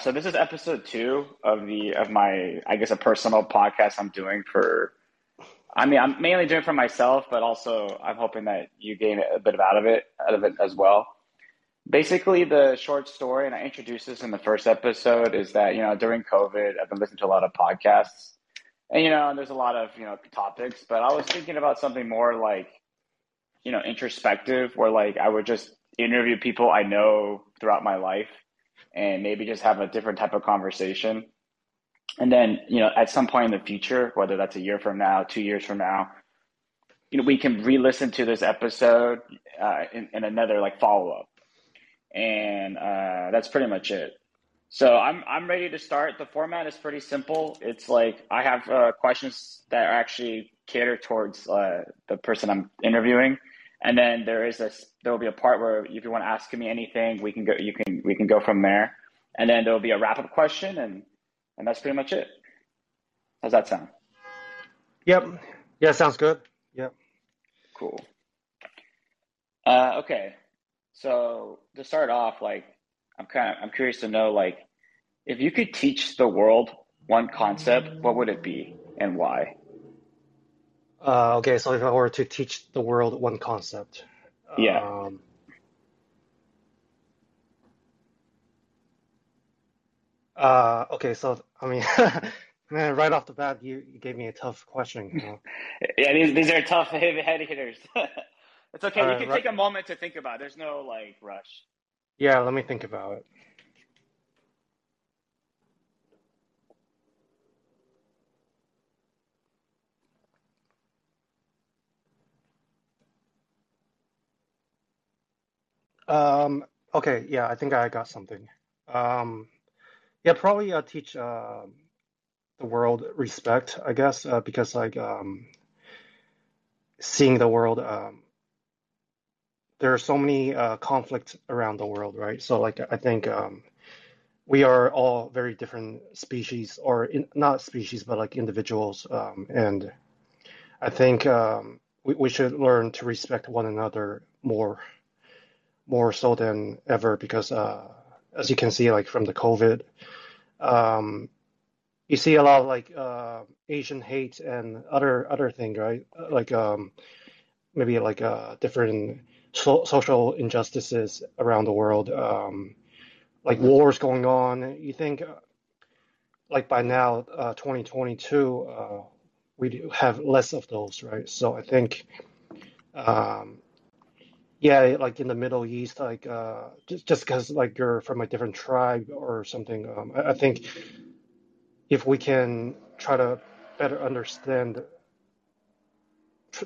So this is episode 2 of my, I guess, a personal podcast I'm doing for, I mean, I'm mainly doing it for myself, but also I'm hoping that you gain a bit out of it as well. Basically, the short story, and I introduced this in the first episode, is that, during COVID, I've been listening to a lot of podcasts and, there's a lot of, topics, but I was thinking about something more like, introspective, where like I would just interview people I know throughout my life and maybe just have a different type of conversation. And then, at some point in the future, whether that's a year from now, 2 years from now, we can re-listen to this episode in another like follow-up. And that's pretty much it. So I'm ready to start. The format is pretty simple. It's like I have questions that are actually catered towards the person I'm interviewing, and then there will be a part where if you want to ask me anything, we can go from there, and then there will be a wrap up question, and that's pretty much it. How's that sound? Yep. Yeah, sounds good. Yep. Cool. Okay. So to start off, like I'm curious to know, like, if you could teach the world one concept, what would it be and why? Okay, so if I were to teach the world one concept, yeah. Okay, so I mean, man, right off the bat, you gave me a tough question. Yeah, these are tough heavy hitters. It's okay. You can take a moment to think about it. There's no like rush. Yeah, let me think about it. Okay. Yeah, I think I got something. Yeah, probably teach the world respect, I guess, because like seeing the world. There are so many conflicts around the world, right? So, like, I think we are all very different species, or not species, but like individuals. And I think we should learn to respect one another more so than ever, because as you can see, like from the COVID, you see a lot of like Asian hate and other things, right? Like maybe like different. Social injustices around the world, like wars going on. You think, like by now, 2022, we do have less of those, right? So I think, yeah, like in the Middle East, like just because like you're from a different tribe or something, I think if we can try to better understand.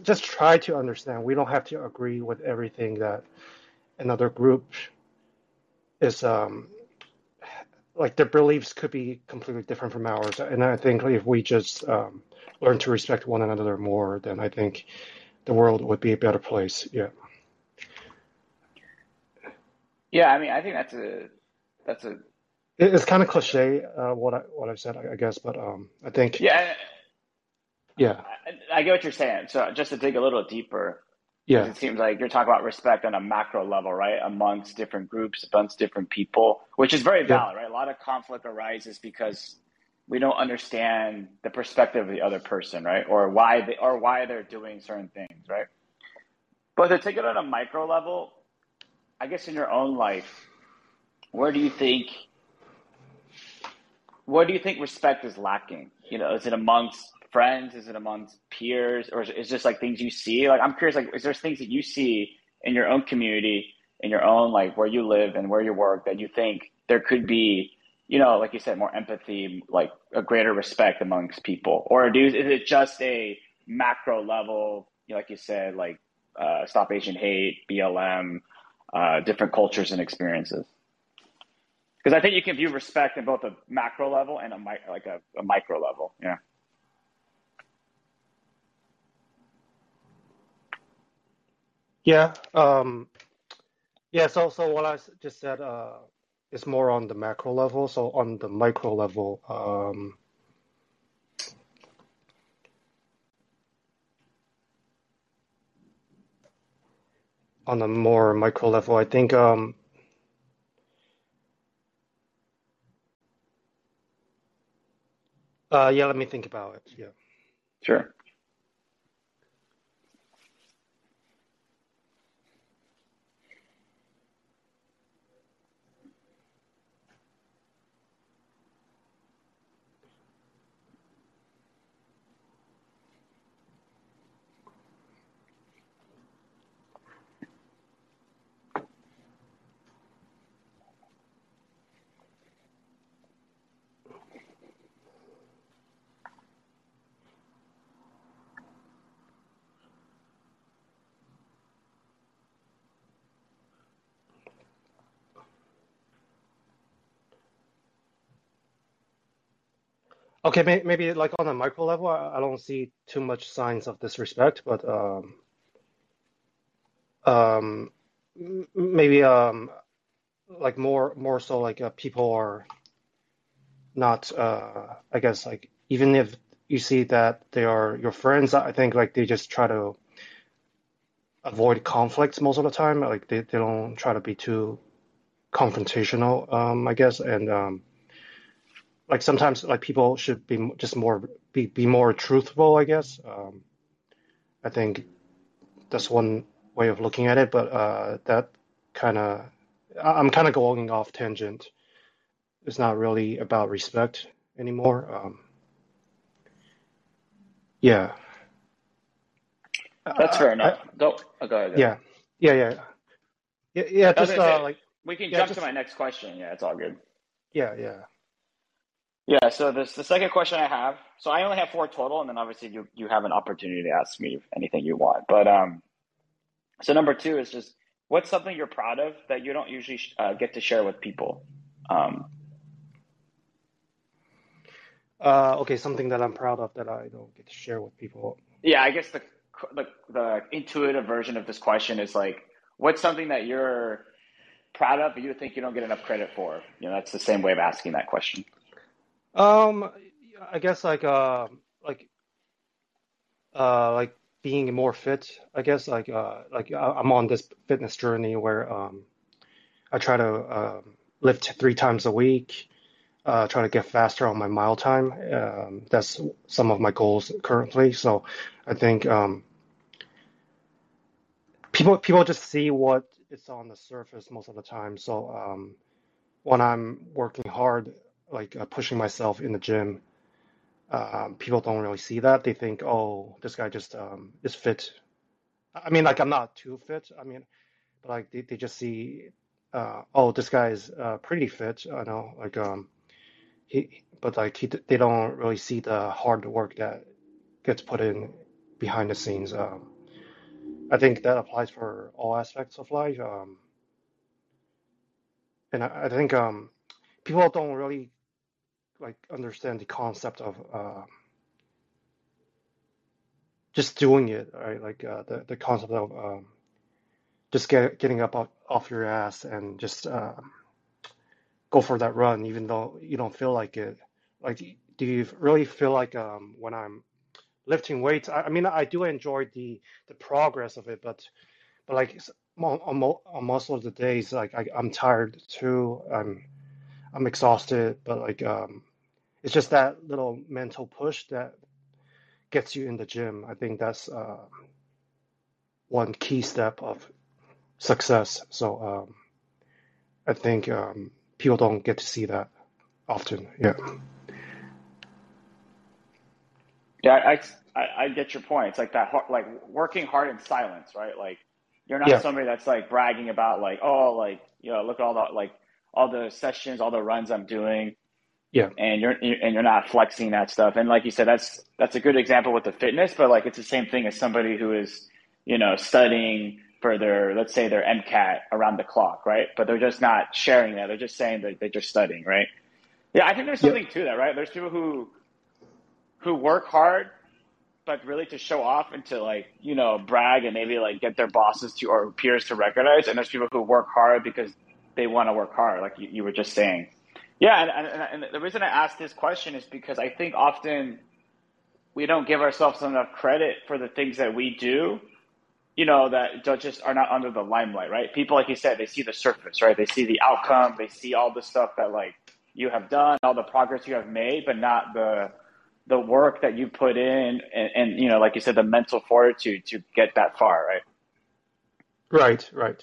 Just try to understand. We don't have to agree with everything that another group is like their beliefs could be completely different from ours. And I think if we just learn to respect one another more, then I think the world would be a better place. Yeah. Yeah. I mean, I think that's a. It's kind of cliche what I've said, I guess, but I think. Yeah. Yeah, I get what you're saying. So just to dig a little deeper, yeah, it seems like you're talking about respect on a macro level, right? Amongst different groups, amongst different people, which is very valid, yeah. Right? A lot of conflict arises because we don't understand the perspective of the other person, right? Or why they're doing certain things, right? But to take it on a micro level, I guess in your own life, where do you think respect is lacking? Is it amongst friends? Is it amongst peers? Or is it just like things you see? Like, I'm curious, like, is there things that you see in your own community, in your own, like where you live and where you work, that you think there could be, like you said, more empathy, like a greater respect amongst people? Or is it just a macro level, like you said, like Stop Asian Hate, BLM, different cultures and experiences? Because I think you can view respect in both a macro level and a micro level. Yeah. Yeah. Yeah. So what I just said is more on the macro level. So on the micro level, on the more micro level, I think Yeah, let me think about it. Yeah. Sure. Okay, maybe like on a micro level, I don't see too much signs of disrespect, but maybe like more so like people are not, I guess, like even if you see that they are your friends, I think like they just try to avoid conflicts most of the time. Like they don't try to be too confrontational, I guess, and like sometimes like people should be just more be more truthful, I guess. I think that's one way of looking at it, but that kind of, I'm kind of going off tangent. It's not really about respect anymore. Yeah. That's fair enough. Go ahead. Yeah. Just like we can jump to my next question. Yeah, it's all good. Yeah. Yeah, so this the second question I have. So I only have four total, and then obviously you have an opportunity to ask me anything you want. But so number two is just, what's something you're proud of that you don't usually get to share with people? Okay, something that I'm proud of that I don't get to share with people. Yeah, I guess the intuitive version of this question is like, what's something that you're proud of but you think you don't get enough credit for? You know, that's the same way of asking that question. I guess like being more fit, I guess, like I'm on this fitness journey where, I try to, lift 3 times a week, try to get faster on my mile time. That's some of my goals currently. So I think, people just see what is on the surface most of the time. So, when I'm working hard, like pushing myself in the gym, people don't really see that. They think, oh, this guy just is fit. I mean, like I'm not too fit. I mean, but like they just see, oh, this guy is pretty fit. I know, like they don't really see the hard work that gets put in behind the scenes. I think that applies for all aspects of life, and I think people don't really like understand the concept of just doing it, right? Like the concept of just getting up off your ass and just go for that run, even though you don't feel like it. Like, do you really feel like when I'm lifting weights? I mean, I do enjoy the progress of it, but like on most of the days, like I'm tired too. I'm exhausted, but like it's just that little mental push that gets you in the gym. I think that's one key step of success. So I think people don't get to see that often. Yeah, I get your point. It's like that, like working hard in silence, right? Like you're not somebody that's like bragging about like, oh, like, you know, look at all the like, all the sessions, all the runs I'm doing. Yeah. And you're not flexing that stuff. And like you said, that's a good example with the fitness, but like, it's the same thing as somebody who is, you know, studying for their, let's say their MCAT around the clock. Right. But they're just not sharing that. They're just saying that they're just studying. Right. Yeah. I think there's something to that, right? There's people who work hard, but really to show off and to like, you know, brag and maybe like get their bosses to, or peers to recognize. And there's people who work hard because they want to work hard, like you were just saying. Yeah, and the reason I asked this question is because I think often we don't give ourselves enough credit for the things that we do, you know, that just are not under the limelight, right? People, like you said, they see the surface, right? They see the outcome. They see all the stuff that, like, you have done, all the progress you have made, but not the the work that you put in and, you know, like you said, the mental fortitude to get that far, right? Right, right.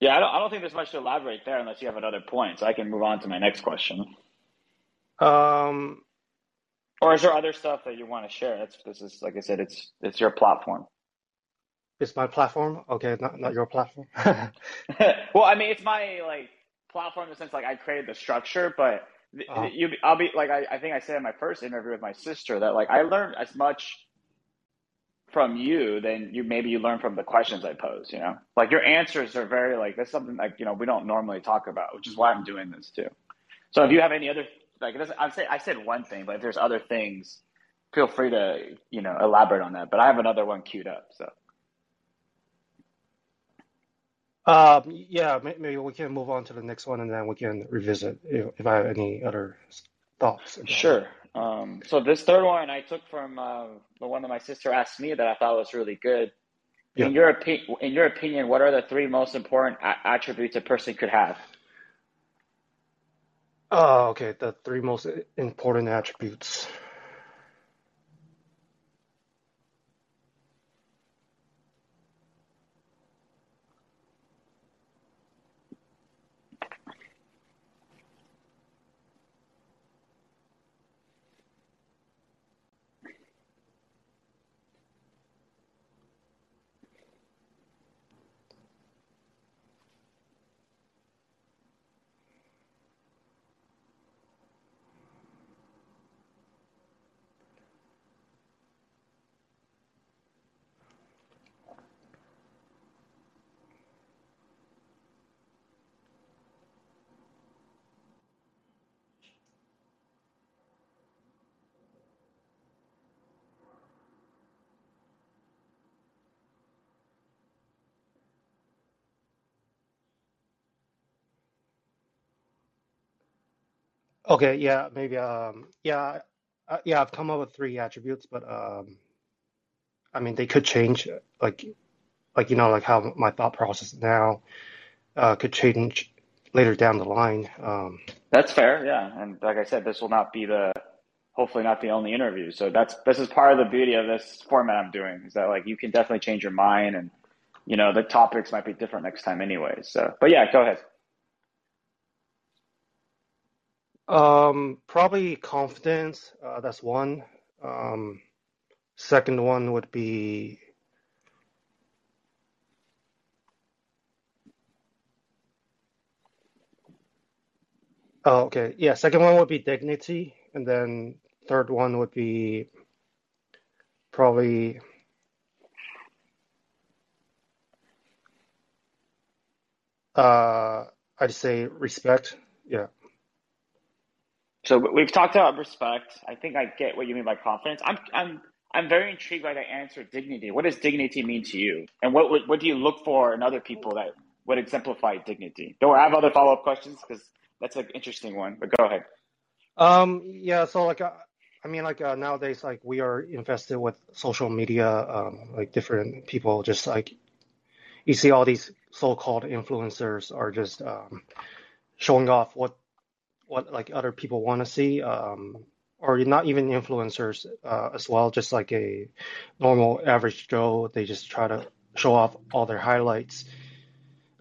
Yeah, I don't think there's much to elaborate there unless you have another point, so I can move on to my next question. Or is there other stuff that you want to share? This is, like I said, it's your platform. It's my platform? Okay, not your platform. Well, I mean, it's my, like, platform in the sense, like, I created the structure, but I think I said in my first interview with my sister that, like, I learned as much from you than you learn from the questions I pose, you know? Like, your answers are very, like, that's something, like, you know, we don't normally talk about, which is why I'm doing this, too. So if you have any other, like, I said one thing, but if there's other things, feel free to, you know, elaborate on that. But I have another one queued up, so. Yeah, maybe we can move on to the next one, and then we can revisit if I have any other thoughts. Sure. So this third one I took from the one that my sister asked me that I thought was really good. Yeah. In your opinion, what are the three most important attributes a person could have? Okay, the three most important attributes. Okay, yeah, maybe, I've come up with three attributes, but, I mean, they could change, like, you know, like how my thought process now, could change later down the line. That's fair, yeah, and like I said, this will not be hopefully not the only interview, so this is part of the beauty of this format I'm doing, is that, like, you can definitely change your mind, and, you know, the topics might be different next time anyway, so, but yeah, go ahead. Probably confidence, that's one. Second one would be dignity, and then third one would be probably I'd say respect, yeah. So we've talked about respect. I think I get what you mean by confidence. I'm very intrigued by the answer, dignity. What does dignity mean to you? And what do you look for in other people that would exemplify dignity? Don't worry, I have other follow-up questions because that's an interesting one, but go ahead. Yeah, so like, I mean, like nowadays, like we are infested with social media, like different people just like, you see all these so-called influencers are just showing off what like other people want to see, or not even influencers as well, just like a normal average Joe, they just try to show off all their highlights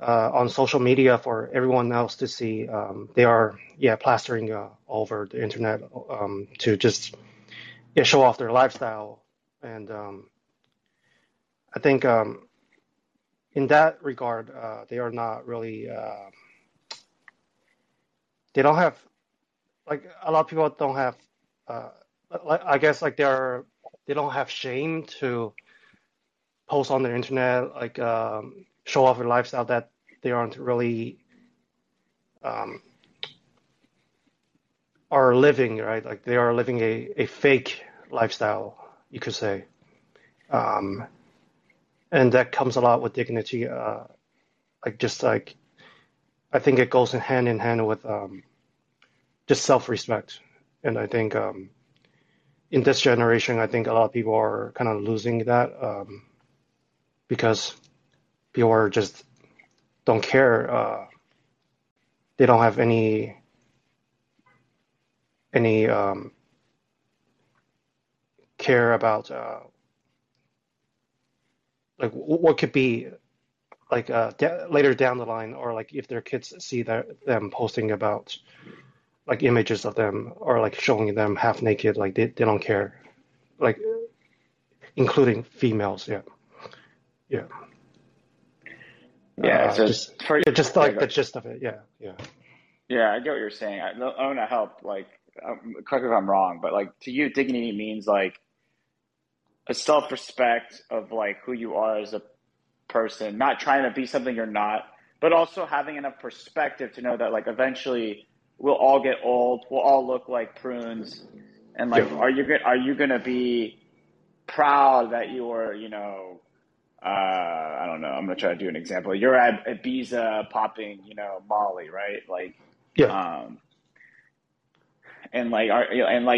on social media for everyone else to see. They are plastering all over the internet to just show off their lifestyle. And I think in that regard, they are not really... They don't have, like a lot of people don't have, I guess like they don't have shame to post on the internet, like show off their lifestyle that they aren't really are living, right? Like they are living a fake lifestyle, you could say. And that comes a lot with dignity, like just like, I think it goes in hand with just self-respect. And I think in this generation, I think a lot of people are kind of losing that because people are just don't care. They don't have any any care about like what could be like later down the line, or like if their kids see them posting about like images of them or like showing them half naked, like they don't care, like including females. Yeah. Just like the gist of it. Yeah. I get what you're saying. I want to help. Like, correct me if I'm wrong, but like to you, dignity means like a self-respect of like who you are as a person, not trying to be something you're not, but also having enough perspective to know that like eventually we'll all get old, we'll all look like prunes, and like, are you gonna be proud that you were, you know, I don't know. I'm gonna try to do an example. You're at Ibiza popping, you know, Molly, right? Like,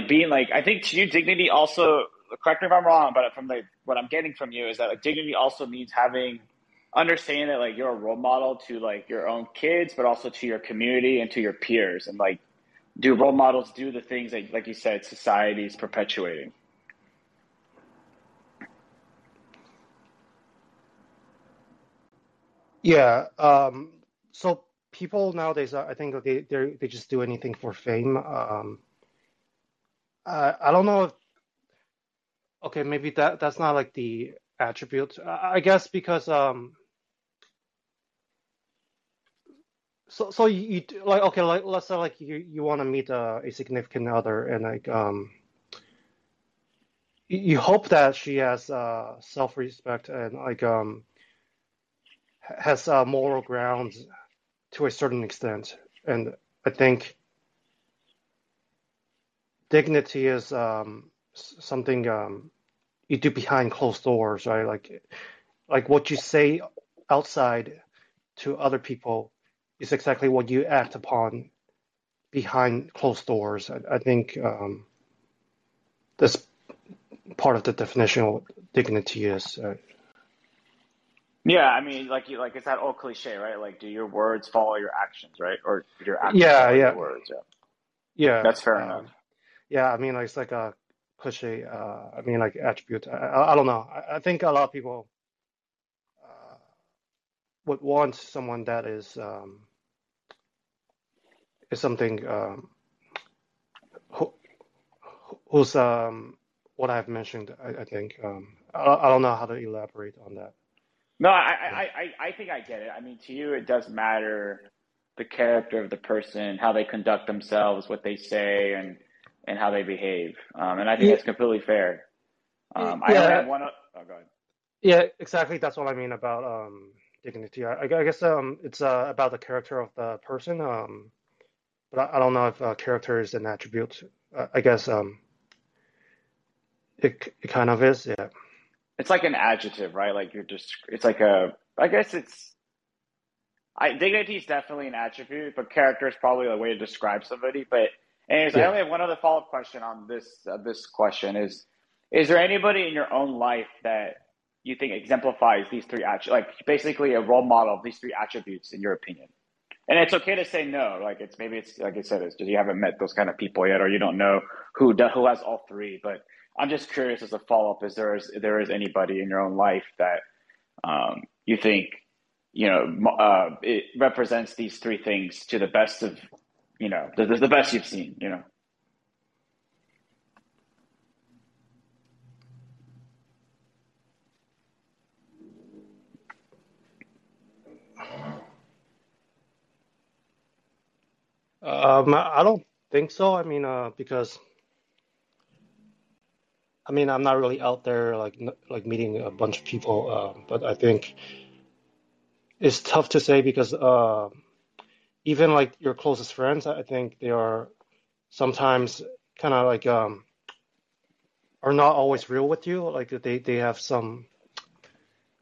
being like, I think to you, dignity also. Correct me if I'm wrong, but from what I'm getting from you is that like dignity also means understanding that like you're a role model to like your own kids, but also to your community and to your peers. And like, do role models do the things that, like you said, society is perpetuating? Yeah. So people nowadays, I think that they just do anything for fame. I don't know if. Okay, maybe that's not like the attribute, I guess, because so you like, okay, like let's say like you want to meet a significant other, and like you hope that she has self-respect and like has moral grounds to a certain extent, and I think dignity is something you do behind closed doors, right? Like what you say outside to other people is exactly what you act upon behind closed doors. I think that's part of the definition of what dignity is. Yeah, I mean, like it's that old cliche, right? Like, do your words follow your actions, right? Or your actions follow your words? Yeah, that's fair enough. Yeah, I mean, like, it's like a cliche, I mean, like attribute. I don't know. I think a lot of people would want someone that is something who's what I've mentioned. I think I don't know how to elaborate on that. No, I think I get it. I mean, to you, it does matter the character of the person, how they conduct themselves, what they say, and how they behave. And I think that's completely fair. I only have one. Oh, go ahead. Yeah, exactly. That's what I mean about dignity. I guess it's about the character of the person. But I don't know if character is an attribute. I guess it kind of is. Yeah. It's like an adjective, right? Like it's like a, I guess it's, dignity is definitely an attribute, but character is probably a way to describe somebody. But anyways, I only have one other follow-up question on this. This question is there anybody in your own life that you think exemplifies these three attributes, like basically a role model of these three attributes in your opinion? And it's okay to say no. Like it's like I said, it's just you haven't met those kind of people yet, or you don't know who has all three. But I'm just curious as a follow-up, is there anybody in your own life that you think, you know, it represents these three things to the best of, you know, the best you've seen, you know? I don't think so. I mean, because I mean, I'm not really out there like meeting a bunch of people, but I think it's tough to say because, even like your closest friends, I think they are sometimes kind of like are not always real with you. Like they have some,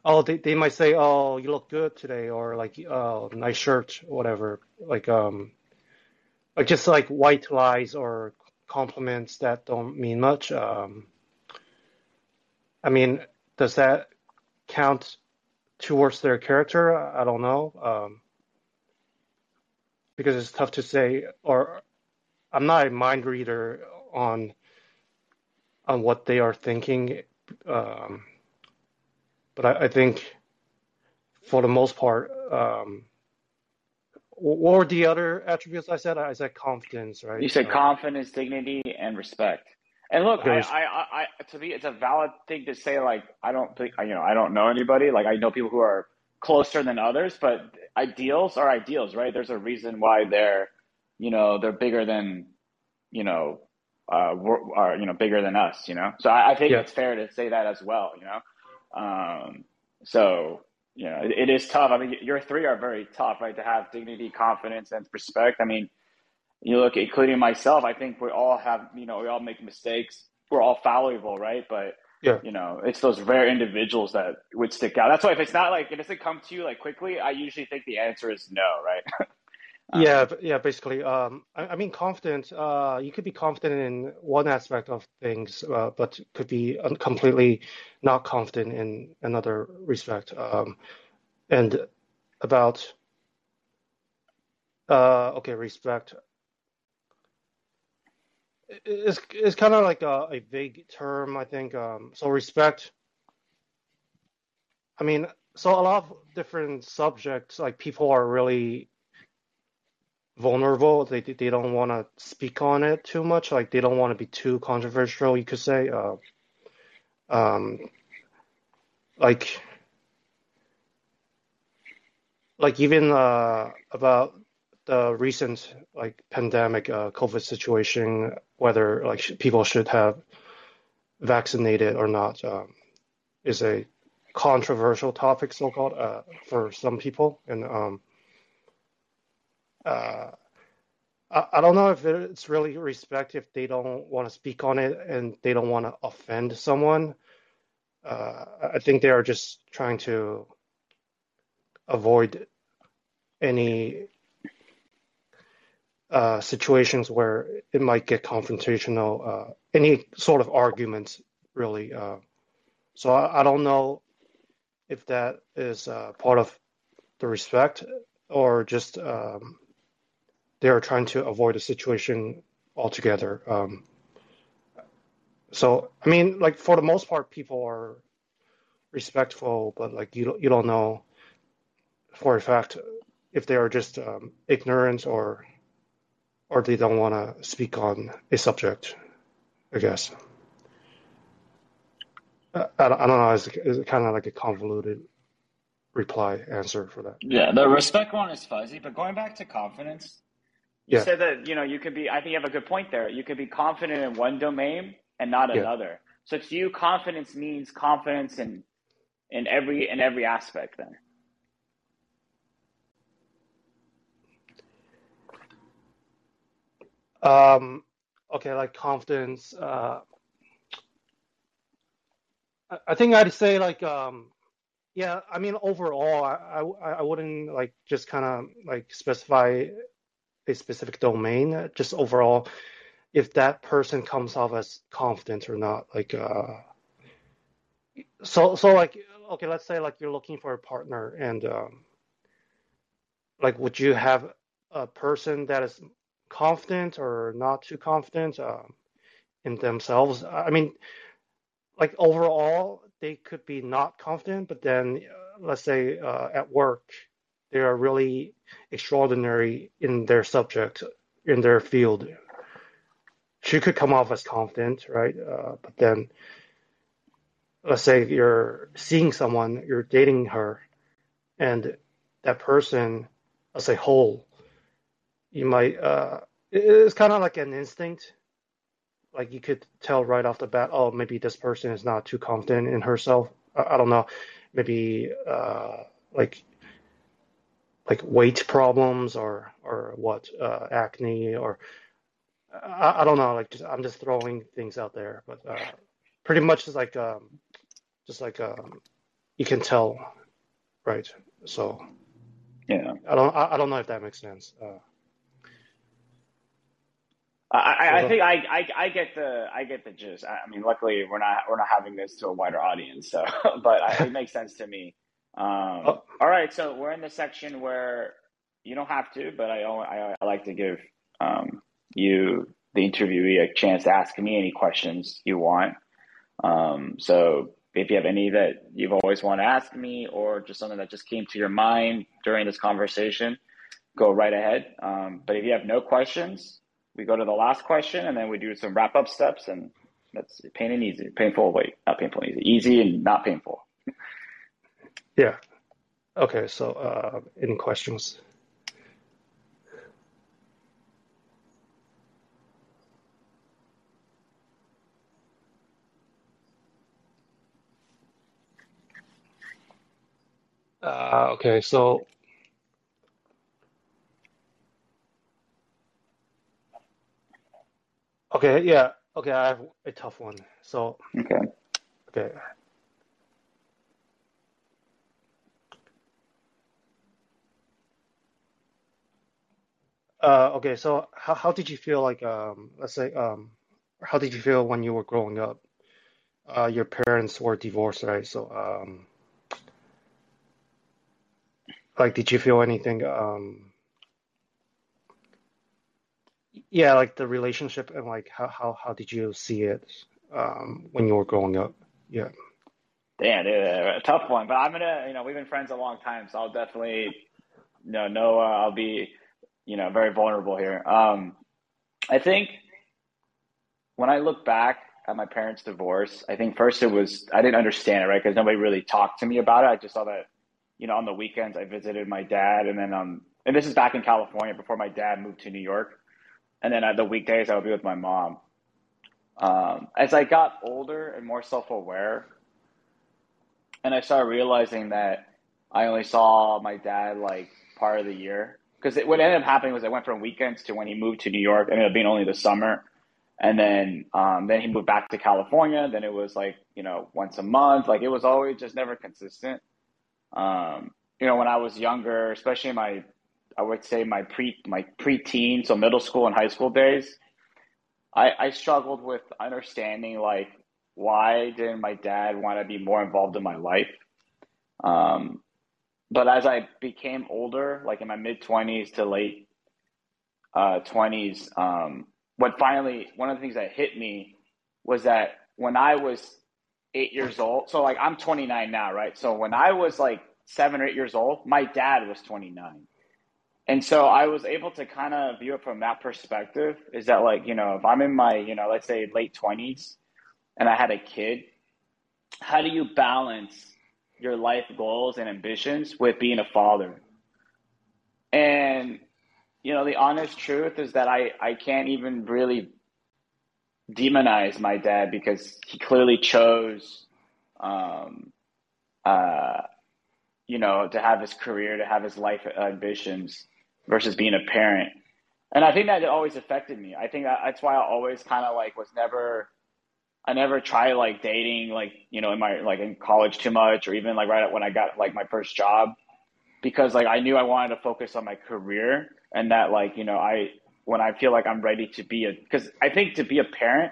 they might say, oh, you look good today, or like, oh, nice shirt, whatever. Like just like white lies or compliments that don't mean much. I mean, does that count towards their character? I don't know. Because it's tough to say, or I'm not a mind reader on what they are thinking, but I think for the most part, what were the other attributes I said? I said confidence, right? You said confidence, dignity, and respect. And look, I to me, it's a valid thing to say. Like, I don't know anybody. Like, I know people who are closer than others, but ideals are ideals, right? There's a reason why they're bigger than, bigger than us, So I think it's fair to say that as well, So it is tough. I mean, your three are very tough, right? To have dignity, confidence, and respect. I mean, you look, including myself, I think we all have, we all make mistakes. We're all fallible, right? But, it's those rare individuals that would stick out. That's why if it doesn't come to you quickly, I usually think the answer is no, right? Basically. Confident, you could be confident in one aspect of things, but could be completely not confident in another respect. And about, respect. It's kind of like a vague term, I think. So respect, I mean, so a lot of different subjects, like people are really vulnerable. They don't want to speak on it too much. Like they don't want to be too controversial, you could say. Even about the recent pandemic COVID situation, whether people should have vaccinated or not, is a controversial topic, so-called, for some people. And I don't know if it's really respect if they don't want to speak on it and they don't want to offend someone. I think they are just trying to avoid any situations where it might get confrontational, any sort of arguments, really. So I don't know if that is part of the respect or just they're trying to avoid a situation altogether. So, I mean, for the most part, people are respectful, but you don't know for a fact if they are just ignorant or they don't want to speak on a subject, I guess. I don't know. It's kind of a convoluted answer for that. Yeah, the respect one is fuzzy, but going back to confidence, you said that, you could be, I think you have a good point there. You could be confident in one domain and not another. So to you, confidence means confidence in every aspect then. Confidence, I think I'd say overall, I wouldn't just kind of specify a specific domain. Just overall, if that person comes off as confident or not, let's say you're looking for a partner and would you have a person that is confident or not too confident in themselves? I mean, overall they could be not confident, but then let's say at work they are really extraordinary in their subject, in their field. She could come off as confident, right? But then let's say you're seeing someone, you're dating her, and that person as a whole, you might, it's kind of an instinct. You could tell right off the bat, oh, maybe this person is not too confident in herself. I don't know. Maybe, weight problems or what, acne or, I don't know. I'm just throwing things out there, but pretty much you can tell, right? So, yeah, I don't know if that makes sense. I think I get the gist. I mean, luckily we're not having this to a wider audience, so but it makes sense to me. All right, so we're in the section where you don't have to, but I like to give you, the interviewee, a chance to ask me any questions you want. So if you have any that you've always wanted to ask me, or just something that just came to your mind during this conversation, go right ahead. But if you have no questions, we go to the last question, and then we do some wrap-up steps, and that's pain and easy. Painful, wait, not painful and easy. Easy and not painful. Yeah. Okay, so any questions? Okay, so okay, yeah. Okay, I have a tough one. So okay. Okay, so how did you feel like, let's say, how did you feel when you were growing up? Your parents were divorced, right? So, like, did you feel anything? Yeah, like the relationship, and like how did you see it when you were growing up? Yeah. Damn, dude, a tough one. But I'm gonna, we've been friends a long time, so I'll definitely, I'll be, very vulnerable here. I think when I look back at my parents' divorce, I think first it was, I didn't understand it, right? Because nobody really talked to me about it. I just saw that, on the weekends I visited my dad, and then and this is back in California before my dad moved to New York. And then on the weekdays I would be with my mom. As I got older and more self-aware, and I started realizing that I only saw my dad like part of the year. Because what ended up happening was I went from weekends to when he moved to New York, it ended up being only the summer. And then he moved back to California. Then it was like, once a month. Like, it was always just never consistent. When I was younger, especially my preteen, so middle school and high school days, I struggled with understanding, like, why didn't my dad want to be more involved in my life? But as I became older, like in my mid-20s to late 20s, one of the things that hit me was that when I was 8 years old, so like I'm 29 now, right? So when I was like 7 or 8 years old, my dad was 29. And so I was able to kind of view it from that perspective, is that like, if I'm in my, let's say late 20s and I had a kid, how do you balance your life goals and ambitions with being a father? And, the honest truth is that I can't even really demonize my dad, because he clearly chose, to have his career, to have his life ambitions versus being a parent. And I think that it always affected me. I think that's why I always kind of like was never, I never tried like dating, like, in college too much, or even like right when I got like my first job, because like I knew I wanted to focus on my career, and that like, when I feel like I'm ready to be because I think to be a parent,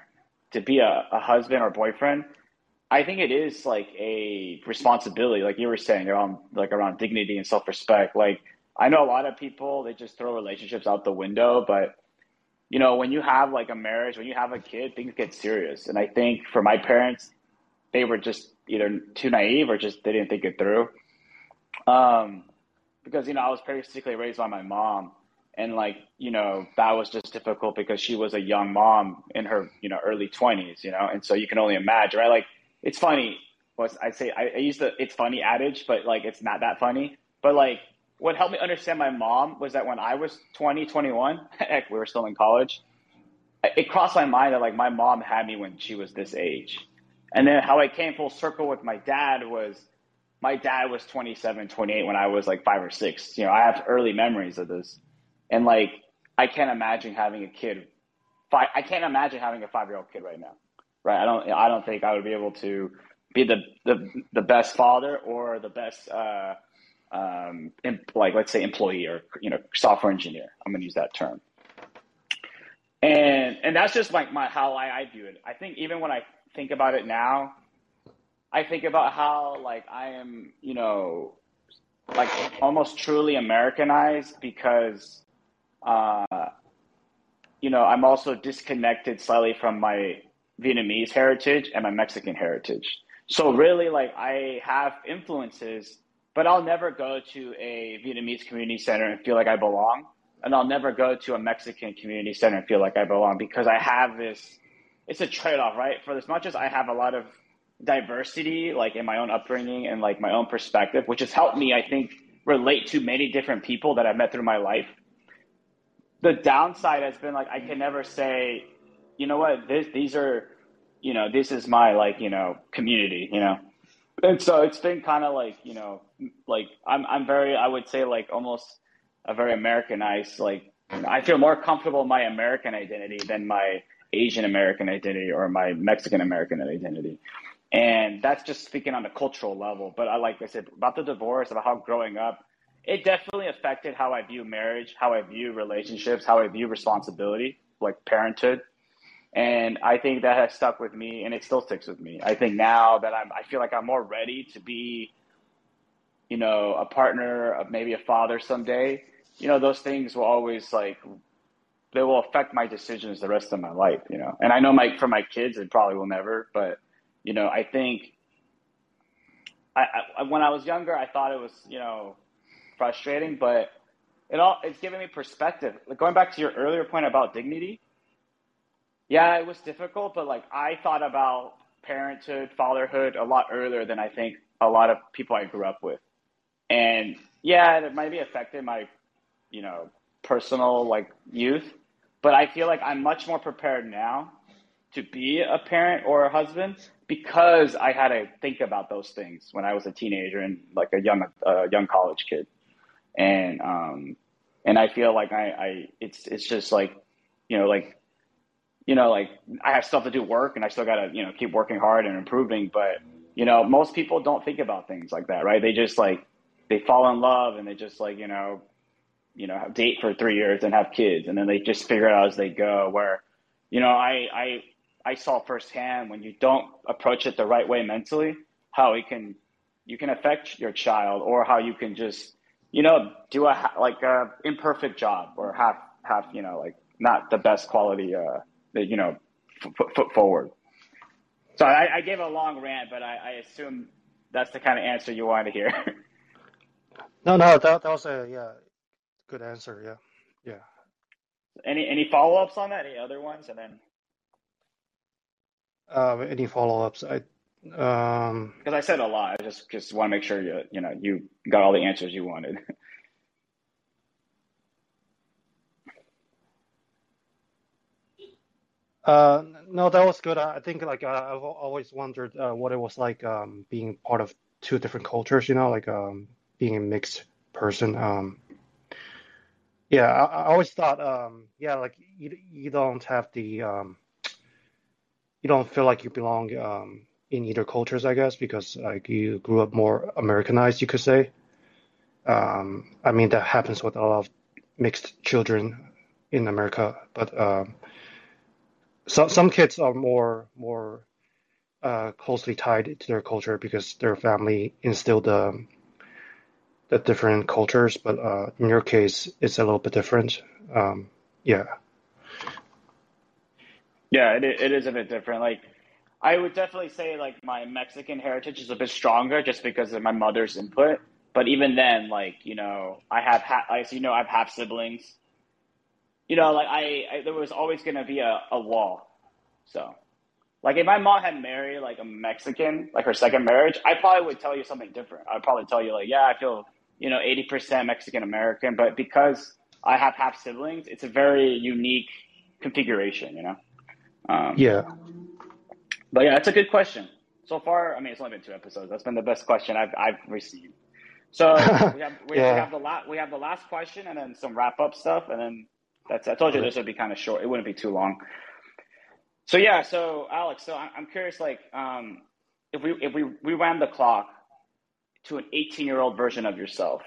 to be a husband or boyfriend, I think it is like a responsibility. Like you were saying, around dignity and self-respect. Like I know a lot of people, they just throw relationships out the window, but when you have like a marriage, when you have a kid, things get serious. And I think for my parents, they were just either too naive or just they didn't think it through. Because, I was basically raised by my mom, and like, that was just difficult because she was a young mom in her, early 20s, and so you can only imagine, right? Like it's funny. I use the it's funny adage, but like, it's not that funny, but like, what helped me understand my mom was that when I was 20, 21, heck, we were still in college, it crossed my mind that like my mom had me when she was this age. And then how I came full circle with my dad was, my dad was 27, 28 when I was like 5 or 6. I have early memories of this. And like, I can't imagine having a kid. I can't imagine having a 5-year-old kid right now, right? I don't think I would be able to be the best father or the best, let's say employee or, software engineer. I'm going to use that term. And that's just like how I view it. I think even when I think about it now, I think about how like I am, like almost truly Americanized because, you know, I'm also disconnected slightly from my Vietnamese heritage and my Mexican heritage. So really, like, I have influences, but I'll never go to a Vietnamese community center and feel like I belong. And I'll never go to a Mexican community center and feel like I belong, because I have this, it's a trade-off, right? For as much as I have a lot of diversity, like in my own upbringing and like my own perspective, which has helped me, I think, relate to many different people that I've met through my life. The downside has been like, I can never say, you know what, these are, you know, this is my, like, you know, community, you know? And so it's been kind of like, you know, like I'm very, I would say like almost a very Americanized, like, I feel more comfortable in my American identity than my Asian American identity or my Mexican American identity. And that's just speaking on a cultural level. But I, like I said, about the divorce, about how growing up, it definitely affected how I view marriage, how I view relationships, how I view responsibility, like parenthood. And I think that has stuck with me, and it still sticks with me. I think now that I feel like I'm more ready to be, you know, a partner, maybe a father someday. You know, those things will always, like, they will affect my decisions the rest of my life, you know. And I know for my kids, it probably will never, but, you know, I think I when I was younger, I thought it was, you know, frustrating, but it's given me perspective. Like, going back to your earlier point about dignity, yeah, it was difficult, but, like, I thought about parenthood, fatherhood a lot earlier than I think a lot of people I grew up with. And yeah, it might be affected my, you know, personal, like, youth, but I feel like I'm much more prepared now to be a parent or a husband, because I had to think about those things when I was a teenager and like a young college kid. And I feel like it's just like, you know, like, you know, like I have stuff to do, work, and I still gotta, you know, keep working hard and improving. But, you know, most people don't think about things like that, right? They just like, they fall in love and they just like, you know, date for 3 years and have kids. And then they just figure it out as they go, where, you know, I saw firsthand, when you don't approach it the right way mentally, how you can affect your child, or how you can just, you know, do a imperfect job, or have, you know, like not the best quality, you know, foot forward. So I gave a long rant, but I assume that's the kind of answer you want to hear. No, that was a, yeah, good answer. Yeah. Yeah. Any follow-ups on that? Any other ones? And then any follow-ups? I because I said a lot. I just want to make sure you got all the answers you wanted. No, that was good. I think like I've always wondered what it was like being part of two different cultures. You know, like being a mixed person. Yeah, I always thought, like you don't have the, you don't feel like you belong in either cultures, I guess, because like you grew up more Americanized, you could say. I mean, that happens with a lot of mixed children in America, but so, some kids are more closely tied to their culture because their family instilled the different cultures, but in your case, it's a little bit different. Yeah, it is a bit different. Like, I would definitely say, like, my Mexican heritage is a bit stronger just because of my mother's input. But even then, like, you know, I have half siblings. You know, like, I there was always going to be a wall. So, like, if my mom had married, like, a Mexican, like, her second marriage, I probably would tell you something different. I'd probably tell you, like, yeah, I feel, you know, 80% Mexican-American. But because I have half siblings, it's a very unique configuration, you know? But yeah, it's a good question. So far, I mean, it's only been 2 episodes. That's been the best question I've received. So we have the last question, and then some wrap up stuff, and then that's. I told you this would be kind of short. It wouldn't be too long. So yeah. So Alex, so I'm curious, like, if we ran the clock to an 18-year-old version of yourself,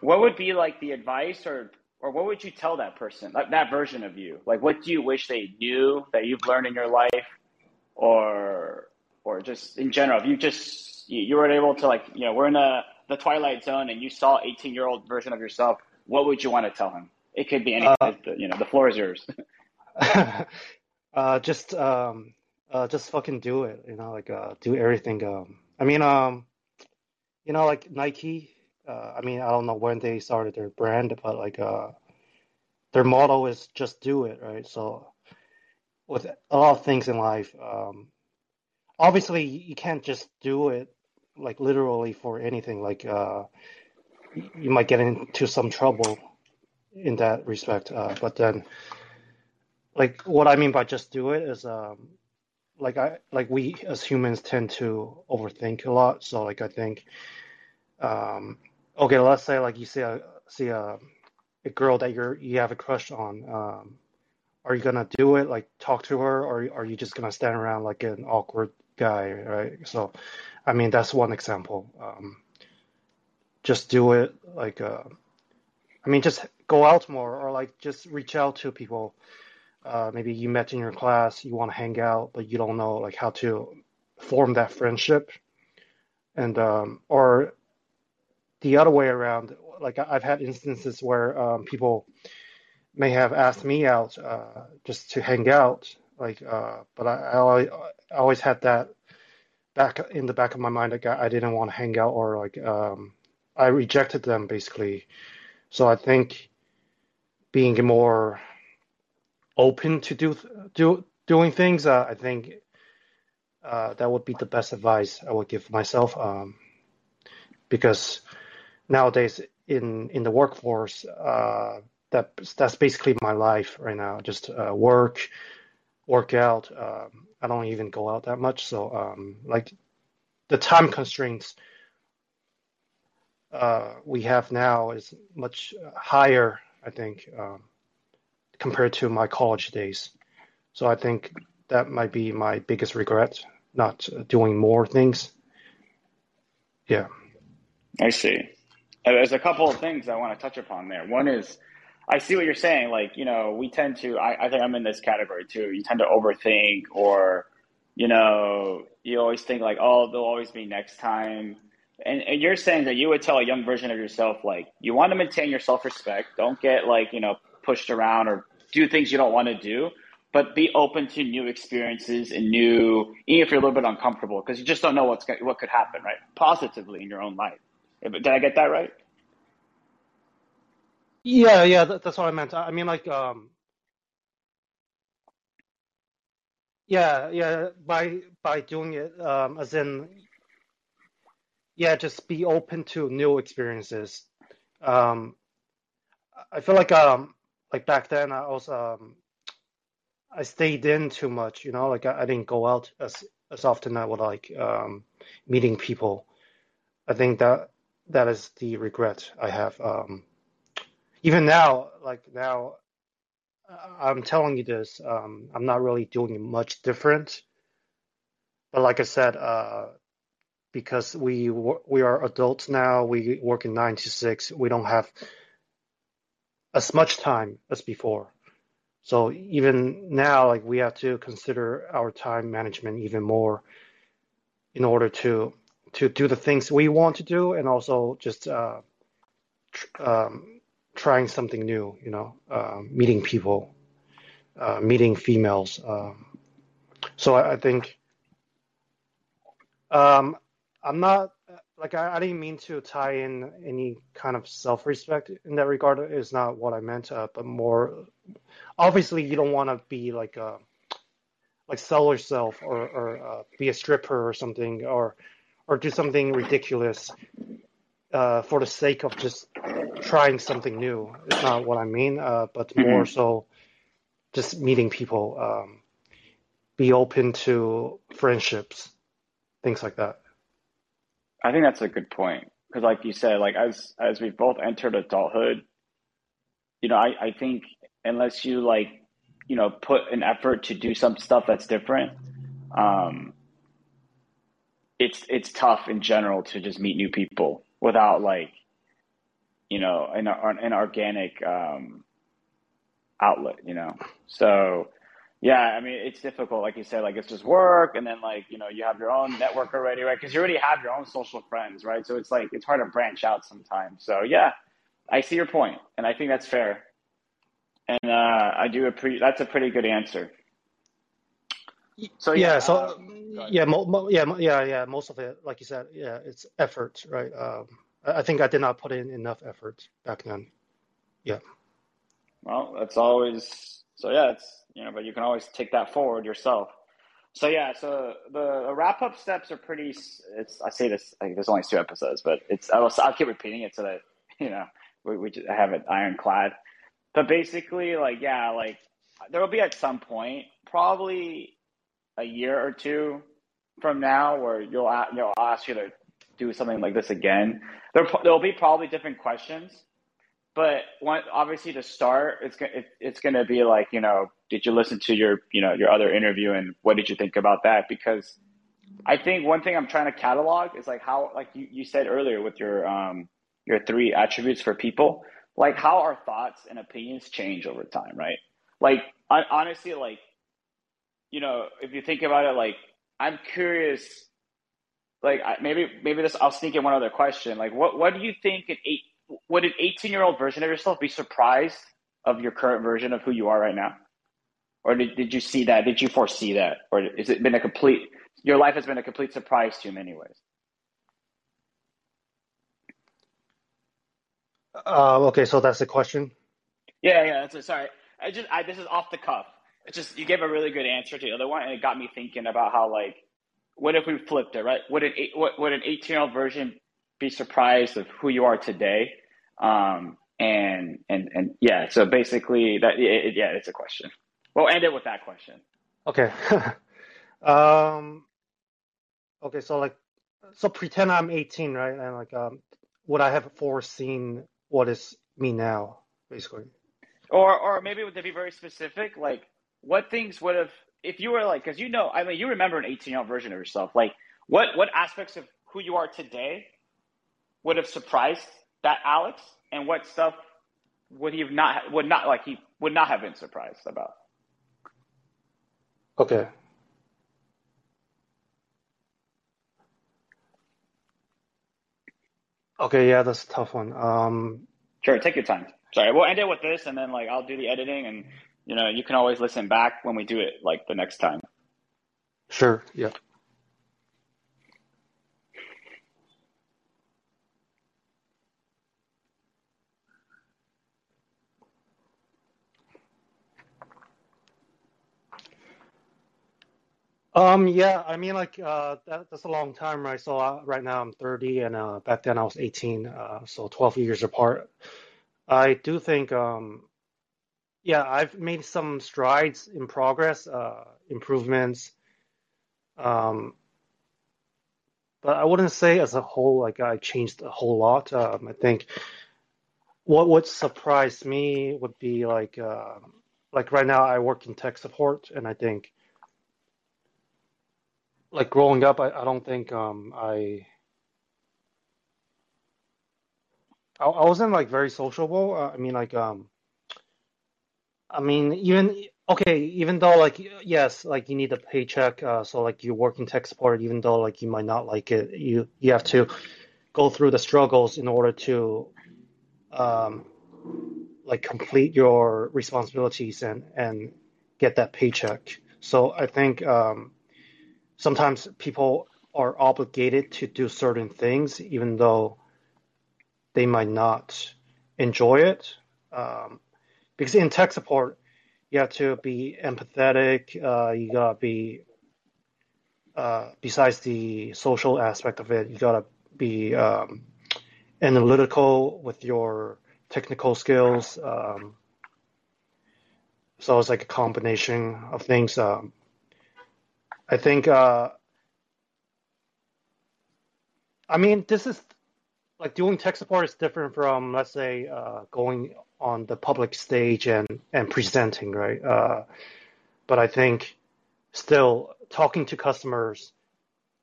what would be like the advice or what would you tell that person, like that version of you? Like, what do you wish they knew that you've learned in your life, or just in general? If you were able to, like, you know, we're in the Twilight Zone and you saw 18-year-old version of yourself, what would you want to tell him? It could be anything. The floor is yours. Just fucking do it. Do everything. Nike. I don't know when they started their brand, but their motto is just do it, right? So with a lot of things in life, obviously you can't just do it literally for anything. You might get into some trouble in that respect. But then, what I mean by just do it is, we as humans tend to overthink a lot. So I think, okay, let's say you see a girl that you have a crush on. Are you gonna do it? Talk to her, or are you just gonna stand around like an awkward guy, right? So, that's one example. Just do it. Just go out more, or just reach out to people. Maybe you met in your class, you want to hang out, but you don't know how to form that friendship. And or the other way around, I've had instances where people may have asked me out just to hang out, but I always had that back in the back of my mind. I didn't want to hang out, or I rejected them basically. So I think being more open to doing things, I think that would be the best advice I would give myself. Because nowadays in the workforce, that's basically my life right now. Just work out. I don't even go out that much. So the time constraints we have now is much higher, I think, compared to my college days. So I think that might be my biggest regret, not doing more things. Yeah. I see. There's a couple of things I want to touch upon there. One is, I see what you're saying. We tend to, I think I'm in this category too. You tend to overthink, or, you always think there'll always be next time. And you're saying that you would tell a young version of yourself, you want to maintain your self-respect. Don't get, pushed around or do things you don't want to do, but be open to new experiences and even if you're a little bit uncomfortable, because you just don't know what could happen, right? Positively in your own life. Did I get that right? Yeah, that's what I meant. By doing it, as in... Yeah, just be open to new experiences. I feel back then I was I stayed in too much, I didn't go out as often. I would meeting people. I think that is the regret I have. Even now, now I'm telling you this, I'm not really doing much different. But like I said, because we are adults now, we work in 9 to 6. We don't have as much time as before. So even now, we have to consider our time management even more in order to do the things we want to do, and also just trying something new. Meeting people, meeting females. So I think. I'm not, I didn't mean to tie in any kind of self-respect in that regard. It's not what I meant, but more, obviously you don't want to be sell yourself or be a stripper or something, or do something ridiculous for the sake of just trying something new. It's not what I mean, but more so just meeting people, be open to friendships, things like that. I think that's a good point, because like you said, as we've both entered adulthood, I think unless you put an effort to do some stuff that's different, it's tough in general to just meet new people without an organic outlet, so. Yeah, it's difficult. Like you said, it's just work, and then you have your own network already, right? Because you already have your own social friends, right? So it's hard to branch out sometimes. So yeah, I see your point, and I think that's fair. And I do that's a pretty good answer. So yeah, most of it, like you said, yeah, it's effort, right? I think I did not put in enough effort back then. Yeah. Well, that's always but you can always take that forward yourself. So yeah, so the wrap-up steps are pretty. I say this like there's only 2 episodes, but I'll keep repeating it so that we just have it ironclad. But basically, there will be at some point, probably a year or 2 from now, where you'll ask you to do something like this again. There'll be probably different questions, but obviously to start, it's gonna be like did you listen to your other interview and what did you think about that? Because I think one thing I'm trying to catalog is how you said earlier with your 3 attributes for people, like how our thoughts and opinions change over time, right? If you think about it, I'm curious, maybe this, I'll sneak in one other question. What do you think would an 18-year-old version of yourself be surprised of your current version of who you are right now? Or did you see that? Did you foresee that? Or has it been your life has been a complete surprise to you in many ways? Okay, so that's the question? Yeah, that's it. Sorry. This is off the cuff. It's just, you gave a really good answer to the other one, and it got me thinking about how, what if we flipped it, right? Would an 18-year-old version be surprised of who you are today? So basically it's a question. We'll end it with that question. Okay. Okay. So pretend I'm 18, right? And would I have foreseen what is me now, basically? Or maybe to be very specific, what things would have, if you were because you remember an 18-year-old version of yourself. What aspects of who you are today would have surprised that Alex, and what stuff would he would not have been surprised about? Okay. Okay, yeah, that's a tough one. Sure, take your time. Sorry, we'll end it with this, and then I'll do the editing, and you can always listen back when we do it the next time. Sure, yeah. That's a long time, right? So right now I'm 30, and back then I was 18, so 12 years apart. I do think, I've made some strides in progress, improvements, but I wouldn't say as a whole, I changed a whole lot. I think what would surprise me would be right now I work in tech support, and I think, growing up, I don't think I wasn't very sociable. Even though yes, you need a paycheck, so you work in tech support, even though you might not like it, you have to go through the struggles in order to complete your responsibilities and get that paycheck. So I think sometimes people are obligated to do certain things, even though they might not enjoy it. Because in tech support, you have to be empathetic. You gotta be, besides the social aspect of it, you gotta be analytical with your technical skills. So it's a combination of things. I think, this is, doing tech support is different from, let's say, going on the public stage and presenting, right? But I think still talking to customers,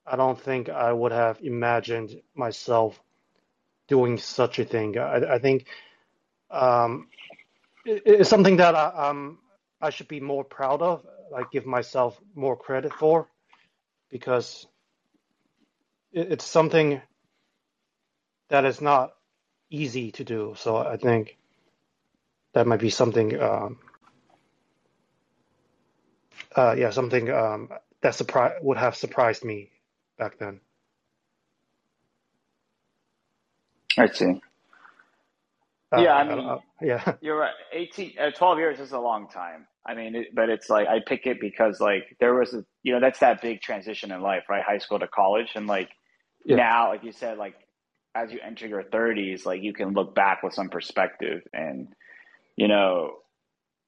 I don't think I would have imagined myself doing such a thing. I think it's something that I should be more proud of. I give myself more credit for, because it's something that is not easy to do. So I think that might be something, something that would have surprised me back then. I see. You're right. 12 years is a long time. I mean, but it's like, I pick it because like there was a, that's that big transition in life, right? High school to college. And like now, like you said, like as you enter your 30s, like you can look back with some perspective and,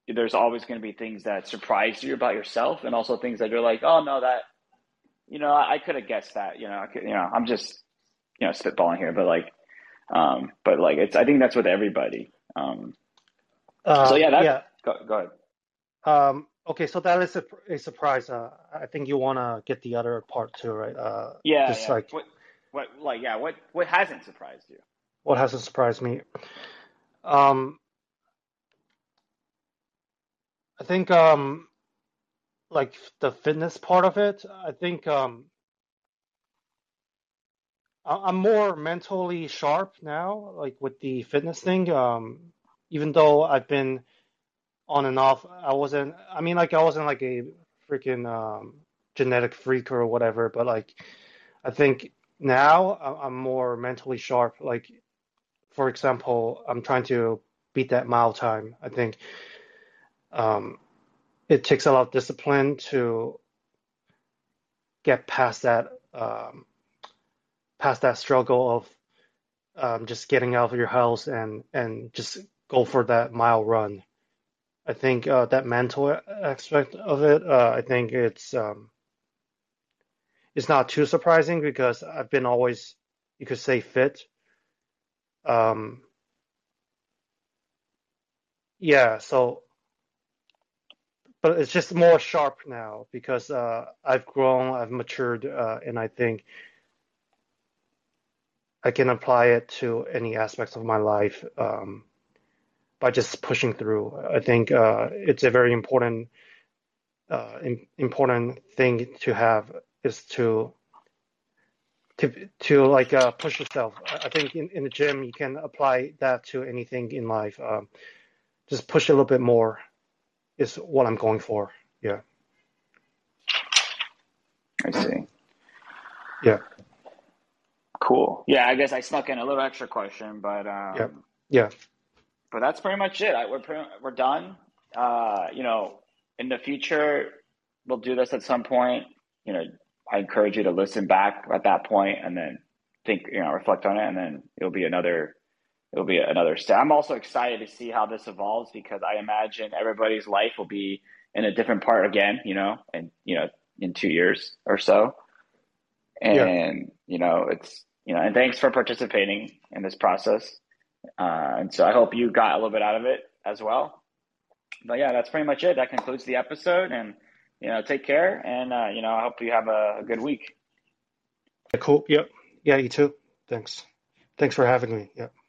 there's always going to be things that surprise you about yourself and also things that you're like, oh no, that, I could have guessed that, I'm just, spitballing here, but like, I think that's with everybody. Go ahead. Okay. So that is a surprise. I think you want to get the other part too, right? What hasn't surprised you? What hasn't surprised me? I think, the fitness part of it, I think, I'm more mentally sharp now, like with the fitness thing. Even though I've been on and off, I wasn't like a freaking genetic freak or whatever. But like, I think now I'm more mentally sharp. Like, for example, I'm trying to beat that mile time. I think it takes a lot of discipline to get past that. Past that struggle of just getting out of your house and just go for that mile run. I think that mental aspect of it, I think it's not too surprising because I've been always, you could say, fit. But it's just more sharp now because I've grown, I've matured, and I think I can apply it to any aspects of my life by just pushing through. I think it's a very important thing to have is to push yourself. I think in the gym you can apply that to anything in life. Just push a little bit more is what I'm going for. Yeah. I see. Yeah. Cool. Yeah, I guess I snuck in a little extra question, but but that's pretty much it. We're done. In the future, we'll do this at some point. I encourage you to listen back at that point and then think, reflect on it, and then it'll be another step. I'm also excited to see how this evolves because I imagine everybody's life will be in a different part again. In 2 years or so, And thanks for participating in this process. And so I hope you got a little bit out of it as well. But yeah, that's pretty much it. That concludes the episode. And, take care. And, I hope you have a good week. Cool. Yep. Yeah, you too. Thanks. Thanks for having me. Yep.